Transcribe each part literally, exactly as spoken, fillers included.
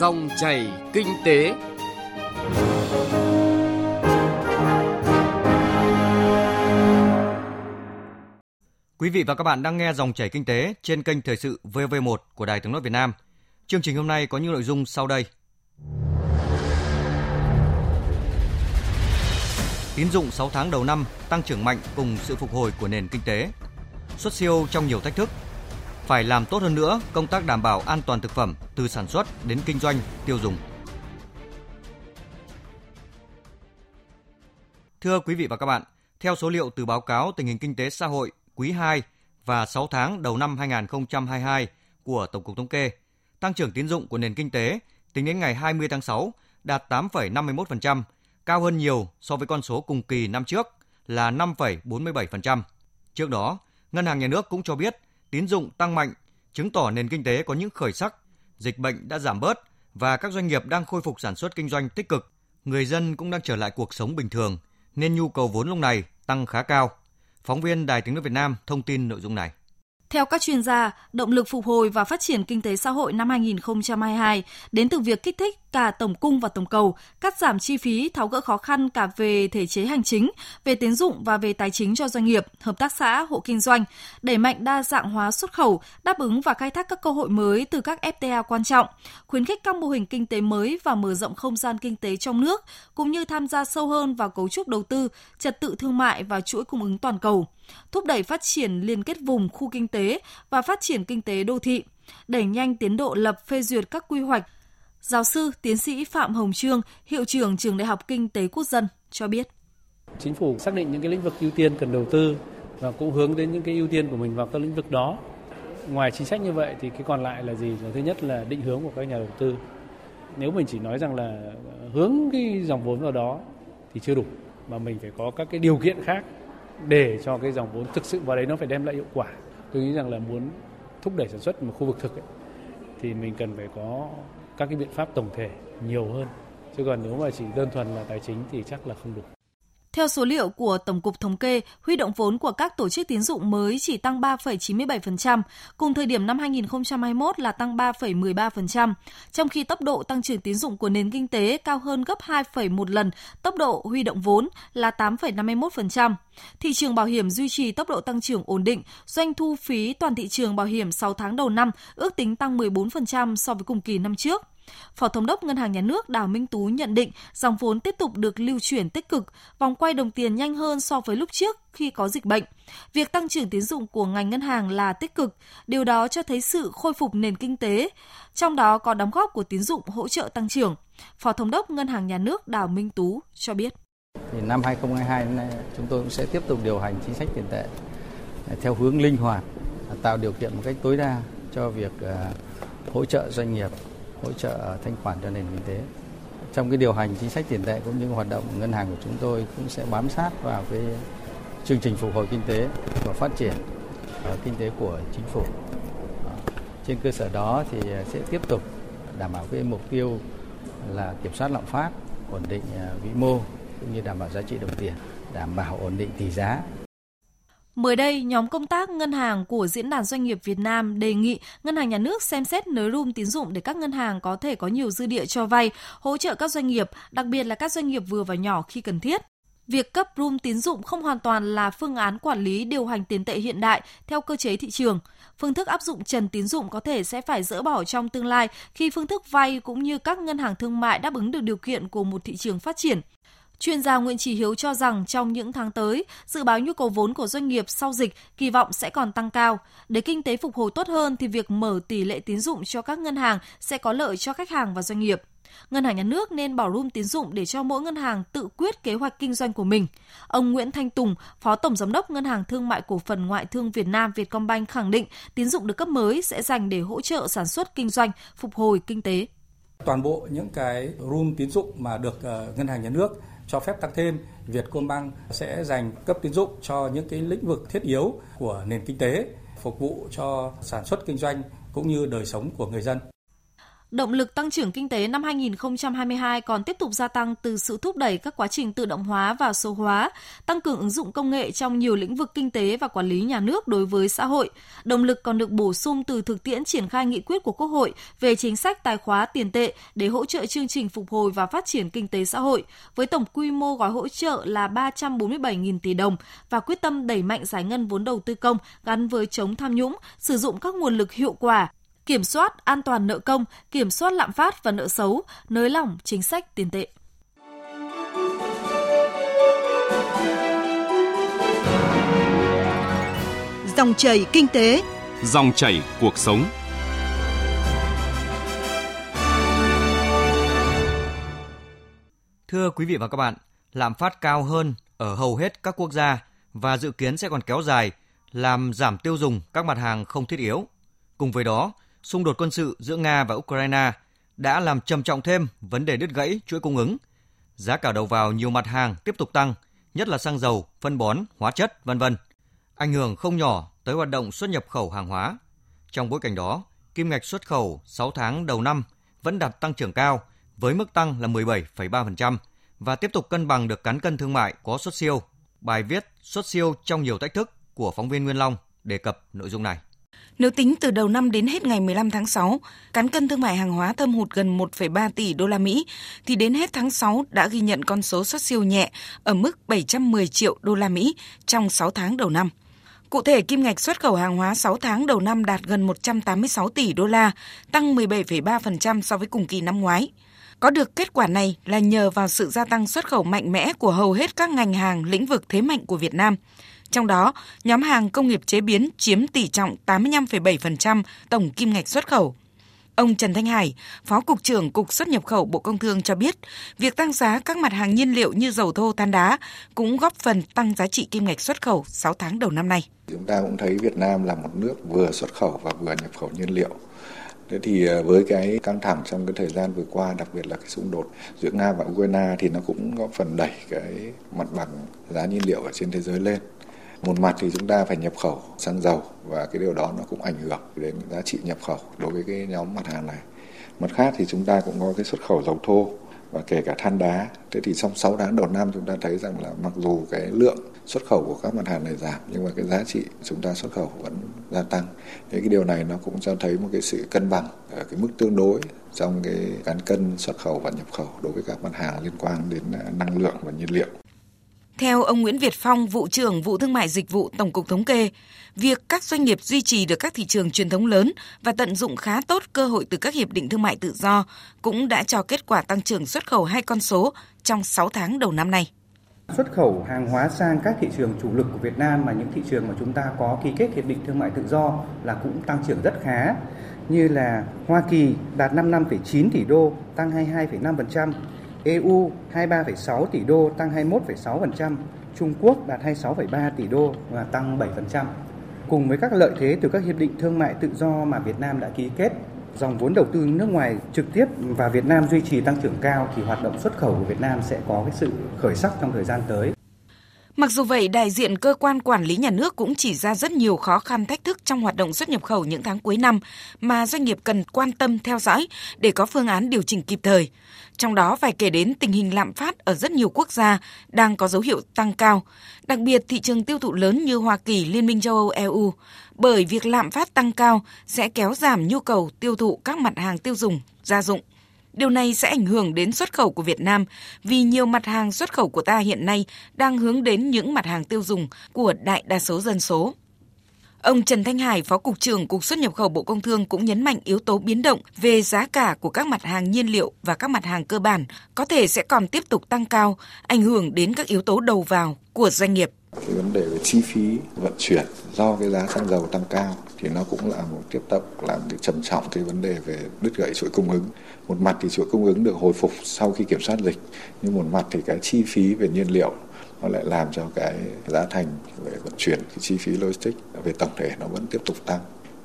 Dòng chảy kinh tế. Quý vị và các bạn đang nghe Dòng chảy kinh tế trên kênh Thời sự vê o vê một của Đài Tiếng nói Việt Nam. Chương trình hôm nay có những nội dung sau đây. Tín dụng sáu tháng đầu năm tăng trưởng mạnh cùng sự phục hồi của nền kinh tế. Xuất siêu trong nhiều thách thức. Phải làm tốt hơn nữa công tác đảm bảo an toàn thực phẩm từ sản xuất đến kinh doanh, tiêu dùng. Thưa quý vị và các bạn, theo số liệu từ báo cáo tình hình kinh tế xã hội quý hai và sáu tháng đầu năm hai không hai hai của Tổng cục Thống kê, tăng trưởng tín dụng của nền kinh tế tính đến ngày hai mươi tháng sáu đạt tám phẩy năm mươi mốt phần trăm, cao hơn nhiều so với con số cùng kỳ năm trước là năm phẩy bốn mươi bảy phần trăm. Trước đó, Ngân hàng Nhà nước cũng cho biết tín dụng tăng mạnh, chứng tỏ nền kinh tế có những khởi sắc, dịch bệnh đã giảm bớt và các doanh nghiệp đang khôi phục sản xuất kinh doanh tích cực. Người dân cũng đang trở lại cuộc sống bình thường, nên nhu cầu vốn lúc này tăng khá cao. Phóng viên Đài Tiếng nói Việt Nam thông tin nội dung này. Theo các chuyên gia, động lực phục hồi và phát triển kinh tế xã hội năm hai không hai hai đến từ việc kích thích cả tổng cung và tổng cầu, cắt giảm chi phí, tháo gỡ khó khăn cả về thể chế hành chính, về tín dụng và về tài chính cho doanh nghiệp, hợp tác xã, hộ kinh doanh, đẩy mạnh đa dạng hóa xuất khẩu, đáp ứng và khai thác các cơ hội mới từ các ép tê a quan trọng, khuyến khích các mô hình kinh tế mới và mở rộng không gian kinh tế trong nước, cũng như tham gia sâu hơn vào cấu trúc đầu tư, trật tự thương mại và chuỗi cung ứng toàn cầu, thúc đẩy phát triển liên kết vùng, khu kinh tế và phát triển kinh tế đô thị, đẩy nhanh tiến độ lập phê duyệt các quy hoạch. Giáo sư, tiến sĩ Phạm Hồng Chương, hiệu trưởng Trường Đại học Kinh tế Quốc dân cho biết. Chính phủ xác định những cái lĩnh vực ưu tiên cần đầu tư và cũng hướng đến những cái ưu tiên của mình vào các lĩnh vực đó. Ngoài chính sách như vậy thì cái còn lại là gì? Là thứ nhất là định hướng của các nhà đầu tư. Nếu mình chỉ nói rằng là hướng cái dòng vốn vào đó thì chưa đủ, mà mình phải có các cái điều kiện khác để cho cái dòng vốn thực sự vào đấy nó phải đem lại hiệu quả. Tôi nghĩ rằng là muốn thúc đẩy sản xuất một khu vực thực ấy, thì mình cần phải có các cái biện pháp tổng thể nhiều hơn. Chứ còn nếu mà chỉ đơn thuần là tài chính thì chắc là không đủ. Theo số liệu của Tổng cục Thống kê, huy động vốn của các tổ chức tín dụng mới chỉ tăng ba phẩy chín mươi bảy phần trăm, cùng thời điểm năm hai không hai mốt là tăng ba phẩy mười ba phần trăm, trong khi tốc độ tăng trưởng tín dụng của nền kinh tế cao hơn gấp hai phẩy một lần tốc độ huy động vốn là tám phẩy năm mươi mốt phần trăm. Thị trường bảo hiểm duy trì tốc độ tăng trưởng ổn định, doanh thu phí toàn thị trường bảo hiểm sáu tháng đầu năm ước tính tăng mười bốn phần trăm so với cùng kỳ năm trước. Phó Thống đốc Ngân hàng Nhà nước Đào Minh Tú nhận định dòng vốn tiếp tục được lưu chuyển tích cực, vòng quay đồng tiền nhanh hơn so với lúc trước khi có dịch bệnh. Việc tăng trưởng tín dụng của ngành ngân hàng là tích cực, điều đó cho thấy sự khôi phục nền kinh tế, trong đó có đóng góp của tín dụng hỗ trợ tăng trưởng. Phó Thống đốc Ngân hàng Nhà nước Đào Minh Tú cho biết. Thì năm hai không hai hai hôm nay chúng tôi cũng sẽ tiếp tục điều hành chính sách tiền tệ theo hướng linh hoạt, tạo điều kiện một cách tối đa cho việc hỗ trợ doanh nghiệp, hỗ trợ thanh khoản cho nền kinh tế. Trong cái điều hành chính sách tiền tệ cũng như hoạt động ngân hàng của chúng tôi cũng sẽ bám sát vào cái chương trình phục hồi kinh tế và phát triển kinh tế của chính phủ. Trên cơ sở đó thì sẽ tiếp tục đảm bảo cái mục tiêu là kiểm soát lạm phát, ổn định vĩ mô cũng như đảm bảo giá trị đồng tiền, đảm bảo ổn định tỷ giá. Mới đây, nhóm công tác ngân hàng của Diễn đàn Doanh nghiệp Việt Nam đề nghị Ngân hàng Nhà nước xem xét nới room tín dụng để các ngân hàng có thể có nhiều dư địa cho vay, hỗ trợ các doanh nghiệp, đặc biệt là các doanh nghiệp vừa và nhỏ khi cần thiết. Việc cấp room tín dụng không hoàn toàn là phương án quản lý điều hành tiền tệ hiện đại theo cơ chế thị trường. Phương thức áp dụng trần tín dụng có thể sẽ phải dỡ bỏ trong tương lai khi phương thức vay cũng như các ngân hàng thương mại đáp ứng được điều kiện của một thị trường phát triển. Chuyên gia Nguyễn Trí Hiếu cho rằng trong những tháng tới, dự báo nhu cầu vốn của doanh nghiệp sau dịch kỳ vọng sẽ còn tăng cao. Để kinh tế phục hồi tốt hơn thì việc mở tỷ lệ tín dụng cho các ngân hàng sẽ có lợi cho khách hàng và doanh nghiệp. Ngân hàng Nhà nước nên bỏ room tín dụng để cho mỗi ngân hàng tự quyết kế hoạch kinh doanh của mình. Ông Nguyễn Thanh Tùng, Phó Tổng Giám đốc Ngân hàng Thương mại Cổ phần Ngoại thương Việt Nam Vietcombank khẳng định tín dụng được cấp mới sẽ dành để hỗ trợ sản xuất kinh doanh, phục hồi kinh tế. Toàn bộ những cái room tín dụng mà được Ngân hàng Nhà nước cho phép tăng thêm, Vietcombank sẽ dành cấp tín dụng cho những cái lĩnh vực thiết yếu của nền kinh tế, phục vụ cho sản xuất kinh doanh cũng như đời sống của người dân. Động lực tăng trưởng kinh tế năm hai nghìn không trăm hai mươi hai còn tiếp tục gia tăng từ sự thúc đẩy các quá trình tự động hóa và số hóa, tăng cường ứng dụng công nghệ trong nhiều lĩnh vực kinh tế và quản lý nhà nước đối với xã hội. Động lực còn được bổ sung từ thực tiễn triển khai nghị quyết của Quốc hội về chính sách tài khóa tiền tệ để hỗ trợ chương trình phục hồi và phát triển kinh tế xã hội, với tổng quy mô gói hỗ trợ là ba trăm bốn mươi bảy nghìn tỷ đồng và quyết tâm đẩy mạnh giải ngân vốn đầu tư công gắn với chống tham nhũng, sử dụng các nguồn lực hiệu quả, kiểm soát an toàn nợ công, kiểm soát lạm phát và nợ xấu, nới lỏng chính sách tiền tệ. Dòng chảy kinh tế, dòng chảy cuộc sống. Thưa quý vị và các bạn, lạm phát cao hơn ở hầu hết các quốc gia và dự kiến sẽ còn kéo dài, làm giảm tiêu dùng các mặt hàng không thiết yếu. Cùng với đó, xung đột quân sự giữa Nga và Ukraine đã làm trầm trọng thêm vấn đề đứt gãy chuỗi cung ứng. Giá cả đầu vào nhiều mặt hàng tiếp tục tăng, nhất là xăng dầu, phân bón, hóa chất, vân vân. Ảnh hưởng không nhỏ tới hoạt động xuất nhập khẩu hàng hóa. Trong bối cảnh đó, kim ngạch xuất khẩu sáu tháng đầu năm vẫn đạt tăng trưởng cao với mức tăng là mười bảy phẩy ba phần trăm và tiếp tục cân bằng được cán cân thương mại có xuất siêu. Bài viết "Xuất siêu trong nhiều thách thức" của phóng viên Nguyên Long đề cập nội dung này. Nếu tính từ đầu năm đến hết ngày mười lăm tháng sáu, cán cân thương mại hàng hóa thâm hụt gần một phẩy ba tỷ đô la Mỹ, thì đến hết tháng sáu đã ghi nhận con số xuất siêu nhẹ ở mức bảy trăm mười triệu đô la Mỹ trong sáu tháng đầu năm. Cụ thể, kim ngạch xuất khẩu hàng hóa sáu tháng đầu năm đạt gần một trăm tám mươi sáu tỷ đô la, tăng mười bảy phẩy ba phần trăm so với cùng kỳ năm ngoái. Có được kết quả này là nhờ vào sự gia tăng xuất khẩu mạnh mẽ của hầu hết các ngành hàng, lĩnh vực thế mạnh của Việt Nam. Trong đó, nhóm hàng công nghiệp chế biến chiếm tỷ trọng tám mươi lăm phẩy bảy phần trăm tổng kim ngạch xuất khẩu. Ông Trần Thanh Hải, Phó Cục trưởng Cục Xuất nhập khẩu Bộ Công Thương cho biết, việc tăng giá các mặt hàng nhiên liệu như dầu thô, than đá cũng góp phần tăng giá trị kim ngạch xuất khẩu sáu tháng đầu năm nay. Chúng ta cũng thấy Việt Nam là một nước vừa xuất khẩu và vừa nhập khẩu nhiên liệu. Thế thì với cái căng thẳng trong cái thời gian vừa qua, đặc biệt là cái xung đột giữa Nga và Ukraine thì nó cũng góp phần đẩy cái mặt bằng giá nhiên liệu ở trên thế giới lên. Một mặt thì chúng ta phải nhập khẩu xăng dầu và cái điều đó nó cũng ảnh hưởng đến giá trị nhập khẩu đối với cái nhóm mặt hàng này. Mặt khác thì chúng ta cũng có cái xuất khẩu dầu thô và kể cả than đá. Thế thì trong sáu tháng đầu năm chúng ta thấy rằng là mặc dù cái lượng xuất khẩu của các mặt hàng này giảm nhưng mà cái giá trị chúng ta xuất khẩu vẫn gia tăng. Thế cái điều này nó cũng cho thấy một cái sự cân bằng ở cái mức tương đối trong cái cán cân xuất khẩu và nhập khẩu đối với các mặt hàng liên quan đến năng lượng và nhiên liệu. Theo ông Nguyễn Việt Phong, Vụ trưởng Vụ Thương mại Dịch vụ Tổng cục Thống kê, việc các doanh nghiệp duy trì được các thị trường truyền thống lớn và tận dụng khá tốt cơ hội từ các hiệp định thương mại tự do cũng đã cho kết quả tăng trưởng xuất khẩu hai con số trong sáu tháng đầu năm nay. Xuất khẩu hàng hóa sang các thị trường chủ lực của Việt Nam mà những thị trường mà chúng ta có ký kết hiệp định thương mại tự do là cũng tăng trưởng rất khá, như là Hoa Kỳ đạt năm mươi lăm phẩy chín tỷ đô, tăng hai mươi hai phẩy năm phần trăm. e u hai mươi ba phẩy sáu tỷ đô, tăng hai mươi mốt phẩy sáu phần trăm, Trung Quốc đạt hai mươi sáu phẩy ba tỷ đô và tăng bảy phần trăm. Cùng với các lợi thế từ các hiệp định thương mại tự do mà Việt Nam đã ký kết, dòng vốn đầu tư nước ngoài trực tiếp và Việt Nam duy trì tăng trưởng cao thì hoạt động xuất khẩu của Việt Nam sẽ có cái sự khởi sắc trong thời gian tới. Mặc dù vậy, đại diện cơ quan quản lý nhà nước cũng chỉ ra rất nhiều khó khăn thách thức trong hoạt động xuất nhập khẩu những tháng cuối năm mà doanh nghiệp cần quan tâm theo dõi để có phương án điều chỉnh kịp thời. Trong đó phải kể đến tình hình lạm phát ở rất nhiều quốc gia đang có dấu hiệu tăng cao, đặc biệt thị trường tiêu thụ lớn như Hoa Kỳ, Liên minh châu Âu, e u, bởi việc lạm phát tăng cao sẽ kéo giảm nhu cầu tiêu thụ các mặt hàng tiêu dùng, gia dụng. Điều này sẽ ảnh hưởng đến xuất khẩu của Việt Nam vì nhiều mặt hàng xuất khẩu của ta hiện nay đang hướng đến những mặt hàng tiêu dùng của đại đa số dân số. Ông Trần Thanh Hải, Phó Cục trưởng Cục Xuất nhập khẩu Bộ Công Thương cũng nhấn mạnh yếu tố biến động về giá cả của các mặt hàng nhiên liệu và các mặt hàng cơ bản có thể sẽ còn tiếp tục tăng cao, ảnh hưởng đến các yếu tố đầu vào của doanh nghiệp. Cái vấn đề về chi phí vận chuyển do cái giá xăng dầu tăng cao thì nó cũng là một tiếp tục làm cái trầm trọng cái vấn đề về đứt gãy chuỗi cung ứng. Một mặt thì chuỗi cung ứng được hồi phục sau khi kiểm soát dịch, nhưng một mặt thì cái chi phí về nhiên liệu nó lại làm cho cái giá thành về vận chuyển, cái chi phí logistics về tổng thể nó vẫn tiếp tục tăng.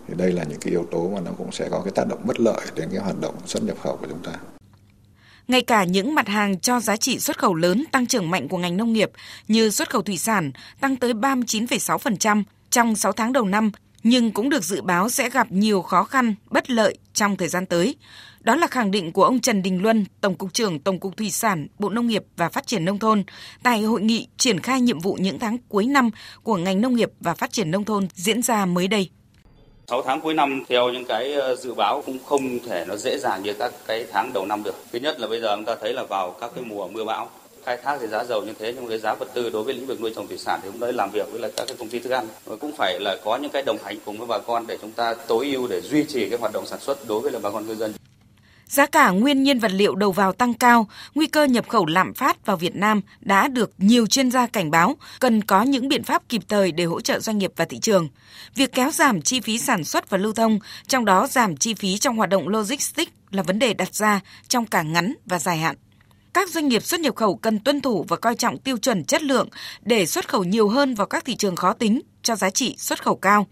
Thì đây là những cái yếu tố mà nó cũng sẽ có cái tác động bất lợi đến cái hoạt động xuất nhập khẩu của chúng ta. Ngay cả những mặt hàng cho giá trị xuất khẩu lớn tăng trưởng mạnh của ngành nông nghiệp như xuất khẩu thủy sản tăng tới ba mươi chín phẩy sáu phần trăm trong sáu tháng đầu năm, nhưng cũng được dự báo sẽ gặp nhiều khó khăn, bất lợi trong thời gian tới. Đó là khẳng định của ông Trần Đình Luân, Tổng cục trưởng Tổng cục Thủy sản, Bộ Nông nghiệp và Phát triển Nông thôn tại hội nghị triển khai nhiệm vụ những tháng cuối năm của ngành nông nghiệp và phát triển nông thôn diễn ra mới đây. sáu tháng cuối năm theo những cái dự báo cũng không thể nó dễ dàng như các cái tháng đầu năm được. Thứ nhất là bây giờ chúng ta thấy là vào các cái mùa mưa bão, khai thác thì giá dầu như thế, nhưng cái giá vật tư đối với lĩnh vực nuôi trồng thủy sản thì chúng tôi làm việc với lại các cái công ty thức ăn và cũng phải là có những cái đồng hành cùng với bà con để chúng ta tối ưu để duy trì cái hoạt động sản xuất đối với là bà con ngư dân. Giá cả nguyên nhiên vật liệu đầu vào tăng cao, nguy cơ nhập khẩu lạm phát vào Việt Nam đã được nhiều chuyên gia cảnh báo cần có những biện pháp kịp thời để hỗ trợ doanh nghiệp và thị trường. Việc kéo giảm chi phí sản xuất và lưu thông, trong đó giảm chi phí trong hoạt động logistics là vấn đề đặt ra trong cả ngắn và dài hạn. Các doanh nghiệp xuất nhập khẩu cần tuân thủ và coi trọng tiêu chuẩn chất lượng để xuất khẩu nhiều hơn vào các thị trường khó tính cho giá trị xuất khẩu cao.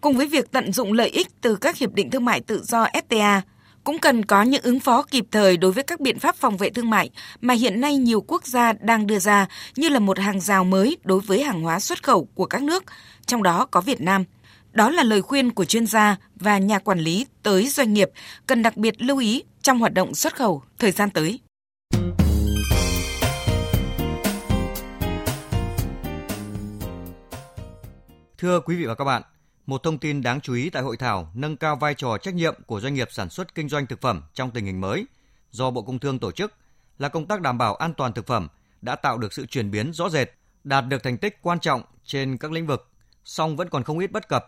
Cùng với việc tận dụng lợi ích từ các hiệp định thương mại tự do ép tê a, cũng cần có những ứng phó kịp thời đối với các biện pháp phòng vệ thương mại mà hiện nay nhiều quốc gia đang đưa ra như là một hàng rào mới đối với hàng hóa xuất khẩu của các nước, trong đó có Việt Nam. Đó là lời khuyên của chuyên gia và nhà quản lý tới doanh nghiệp cần đặc biệt lưu ý trong hoạt động xuất khẩu thời gian tới. Thưa quý vị và các bạn, một thông tin đáng chú ý tại hội thảo nâng cao vai trò trách nhiệm của doanh nghiệp sản xuất kinh doanh thực phẩm trong tình hình mới do Bộ Công Thương tổ chức là công tác đảm bảo an toàn thực phẩm đã tạo được sự chuyển biến rõ rệt, đạt được thành tích quan trọng trên các lĩnh vực, song vẫn còn không ít bất cập.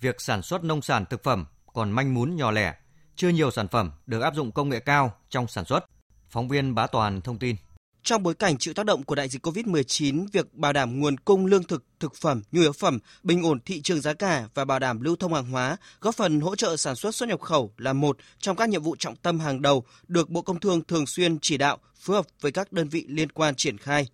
Việc sản xuất nông sản thực phẩm còn manh mún nhỏ lẻ, chưa nhiều sản phẩm được áp dụng công nghệ cao trong sản xuất. Phóng viên Bá Toàn thông tin. Trong bối cảnh chịu tác động của đại dịch cô vít mười chín, việc bảo đảm nguồn cung lương thực, thực phẩm, nhu yếu phẩm, bình ổn thị trường giá cả và bảo đảm lưu thông hàng hóa, góp phần hỗ trợ sản xuất xuất nhập khẩu là một trong các nhiệm vụ trọng tâm hàng đầu được Bộ Công Thương thường xuyên chỉ đạo, phối hợp với các đơn vị liên quan triển khai.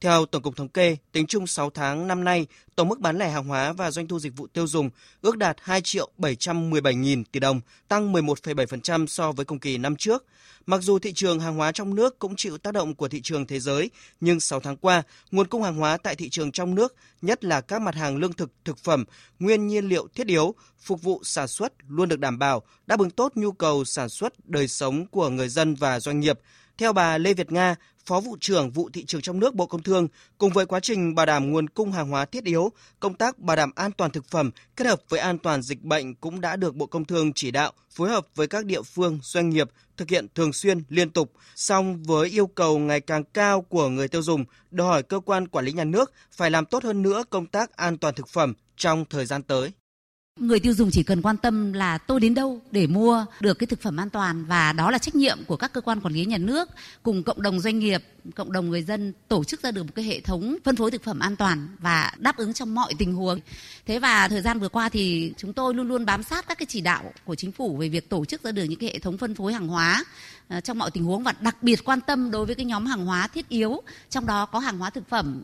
Theo Tổng cục Thống kê, tính chung sáu tháng năm nay, tổng mức bán lẻ hàng hóa và doanh thu dịch vụ tiêu dùng ước đạt hai triệu bảy trăm mười bảy nghìn tỷ đồng, tăng mười một phẩy bảy phần trăm so với cùng kỳ năm trước. Mặc dù thị trường hàng hóa trong nước cũng chịu tác động của thị trường thế giới, nhưng sáu tháng qua, nguồn cung hàng hóa tại thị trường trong nước, nhất là các mặt hàng lương thực, thực phẩm, nguyên nhiên liệu thiết yếu, phục vụ sản xuất luôn được đảm bảo, đáp ứng tốt nhu cầu sản xuất đời sống của người dân và doanh nghiệp. Theo bà Lê Việt Nga, Phó Vụ trưởng Vụ Thị trường trong nước Bộ Công Thương, cùng với quá trình bảo đảm nguồn cung hàng hóa thiết yếu, công tác bảo đảm an toàn thực phẩm kết hợp với an toàn dịch bệnh cũng đã được Bộ Công Thương chỉ đạo, phối hợp với các địa phương, doanh nghiệp thực hiện thường xuyên, liên tục. Song với yêu cầu ngày càng cao của người tiêu dùng, đòi hỏi cơ quan quản lý nhà nước phải làm tốt hơn nữa công tác an toàn thực phẩm trong thời gian tới. Người tiêu dùng chỉ cần quan tâm là tôi đến đâu để mua được cái thực phẩm an toàn, và đó là trách nhiệm của các cơ quan quản lý nhà nước cùng cộng đồng doanh nghiệp, cộng đồng người dân tổ chức ra được một cái hệ thống phân phối thực phẩm an toàn và đáp ứng trong mọi tình huống. Thế và thời gian vừa qua thì chúng tôi luôn luôn bám sát các cái chỉ đạo của chính phủ về việc tổ chức ra được những cái hệ thống phân phối hàng hóa trong mọi tình huống, và đặc biệt quan tâm đối với cái nhóm hàng hóa thiết yếu, trong đó có hàng hóa thực phẩm.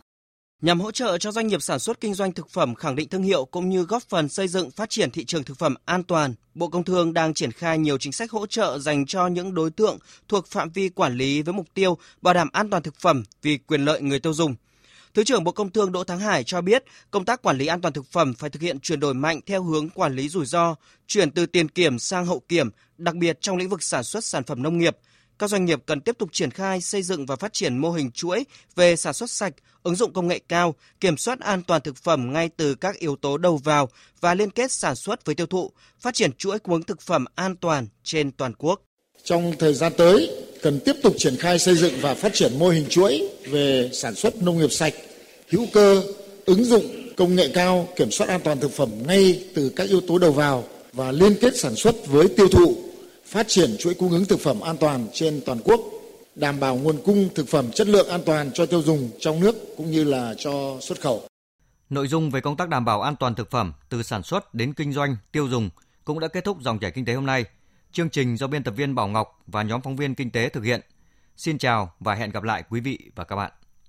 Nhằm hỗ trợ cho doanh nghiệp sản xuất kinh doanh thực phẩm khẳng định thương hiệu cũng như góp phần xây dựng phát triển thị trường thực phẩm an toàn, Bộ Công Thương đang triển khai nhiều chính sách hỗ trợ dành cho những đối tượng thuộc phạm vi quản lý với mục tiêu bảo đảm an toàn thực phẩm vì quyền lợi người tiêu dùng. Thứ trưởng Bộ Công Thương Đỗ Thắng Hải cho biết, công tác quản lý an toàn thực phẩm phải thực hiện chuyển đổi mạnh theo hướng quản lý rủi ro, chuyển từ tiền kiểm sang hậu kiểm, đặc biệt trong lĩnh vực sản xuất sản phẩm nông nghiệp. Các doanh nghiệp cần tiếp tục triển khai, xây dựng và phát triển mô hình chuỗi về sản xuất sạch, ứng dụng công nghệ cao, kiểm soát an toàn thực phẩm ngay từ các yếu tố đầu vào và liên kết sản xuất với tiêu thụ, phát triển chuỗi cung ứng thực phẩm an toàn trên toàn quốc. Trong thời gian tới, cần tiếp tục triển khai xây dựng và phát triển mô hình chuỗi về sản xuất nông nghiệp sạch, hữu cơ, ứng dụng công nghệ cao, kiểm soát an toàn thực phẩm ngay từ các yếu tố đầu vào và liên kết sản xuất với tiêu thụ, phát triển chuỗi cung ứng thực phẩm an toàn trên toàn quốc, đảm bảo nguồn cung thực phẩm chất lượng an toàn cho tiêu dùng trong nước cũng như là cho xuất khẩu. Nội dung về công tác đảm bảo an toàn thực phẩm từ sản xuất đến kinh doanh, tiêu dùng cũng đã kết thúc dòng chảy kinh tế hôm nay. Chương trình do biên tập viên Bảo Ngọc và nhóm phóng viên kinh tế thực hiện. Xin chào và hẹn gặp lại quý vị và các bạn.